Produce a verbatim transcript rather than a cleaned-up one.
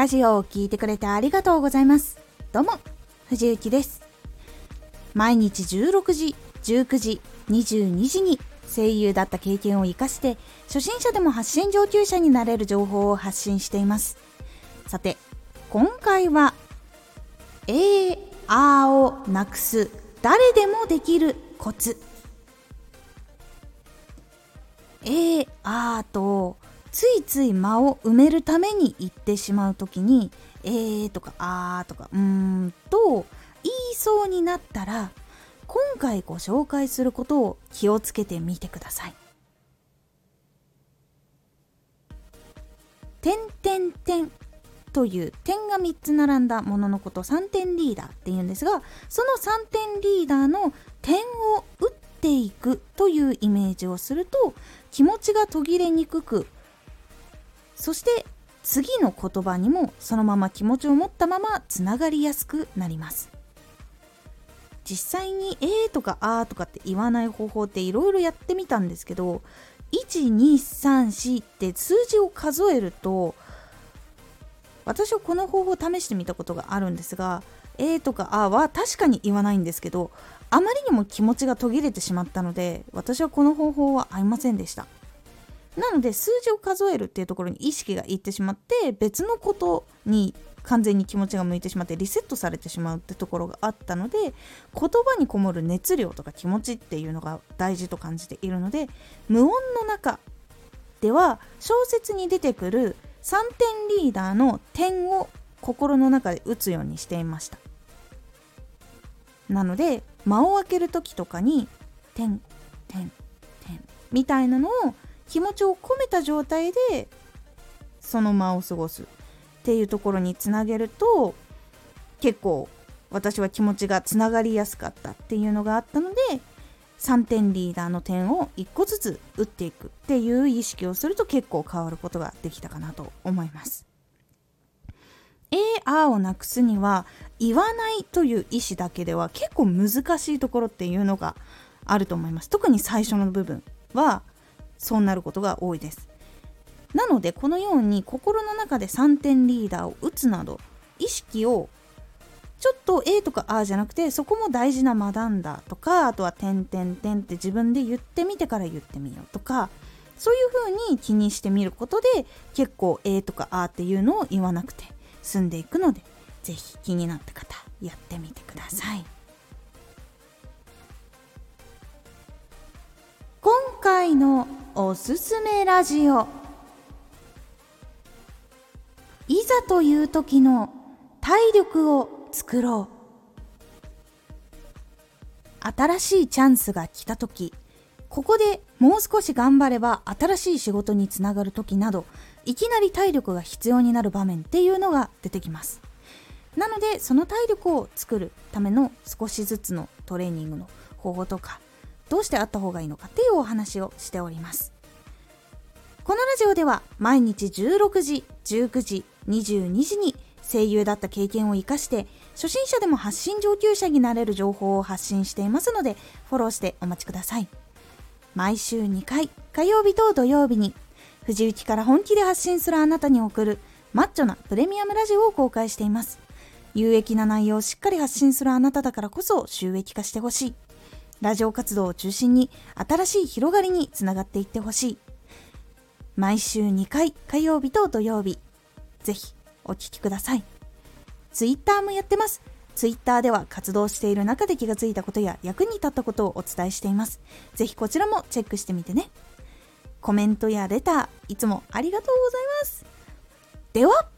ラジオを聞いてくれてありがとうございます。どうも、藤幸です。毎日じゅうろくじ、じゅうくじ、にじゅうにじに声優だった経験を生かして、初心者でも発信上級者になれる情報を発信しています。さて、今回は、エー、アーをなくす誰でもできるコツ。エー、アーと、ついつい間を埋めるために言ってしまうときにえーとかあーとかうーんと言いそうになったら、今回ご紹介することを気をつけてみてください。点点点という点がみっつ並んだもののこと、さんてんリーダーっていうんですが、そのさんてんリーダーの点を打っていくというイメージをすると、気持ちが途切れにくく、そして次の言葉にもそのまま気持ちを持ったままつながりやすくなります。実際にえーとかあーとかって言わない方法っていろいろやってみたんですけど、いち、に、さん、よんって数字を数えると、私はこの方法を試してみたことがあるんですが、えーとかあーは確かに言わないんですけど、あまりにも気持ちが途切れてしまったので、私はこの方法は合いませんでした。なので数字を数えるっていうところに意識がいってしまって、別のことに完全に気持ちが向いてしまってリセットされてしまうってところがあったので、言葉にこもる熱量とか気持ちっていうのが大事と感じているので、無音の中では小説に出てくるさんてんリーダーの点を心の中で打つようにしていました。なので間を空ける時とかに点点点みたいなのを気持ちを込めた状態でその間を過ごすっていうところにつなげると、結構私は気持ちがつながりやすかったっていうのがあったので、さんてんリーダーの点をいっこずつ打っていくっていう意識をすると結構変わることができたかなと思います。 エー、アーをなくすには言わないという意思だけでは結構難しいところっていうのがあると思います。特に最初の部分はそうなることが多いです。なのでこのように心の中でさんてんリーダーを打つなど、意識をちょっと A とか A じゃなくて、そこも大事な間なんだとか、あとは点点点って自分で言ってみてから言ってみようとか、そういう風に気にしてみることで結構 A とか A っていうのを言わなくて済んでいくので、ぜひ気になった方やってみてください。今回のおすすめラジオ、いざという時の体力を作ろう。新しいチャンスが来た時、ここでもう少し頑張れば新しい仕事につながる時など、いきなり体力が必要になる場面っていうのが出てきます。なのでその体力を作るための少しずつのトレーニングの方法とか、どうしてあった方がいいのかっていうお話をしております。このラジオでは毎日じゅうろくじ、じゅうくじ、にじゅうにじに声優だった経験を生かして初心者でも発信上級者になれる情報を発信していますので、フォローしてお待ちください。毎週にかい、火曜日と土曜日に藤雪から本気で発信するあなたに送るマッチョなプレミアムラジオを公開しています。有益な内容をしっかり発信するあなただからこそ収益化してほしい。ラジオ活動を中心に新しい広がりにつながっていってほしい。毎週にかい、火曜日と土曜日、ぜひお聞きください。ツイッターもやってます。ツイッターでは活動している中で気がついたことや役に立ったことをお伝えしています。ぜひこちらもチェックしてみてね。コメントやレター、いつもありがとうございます。では。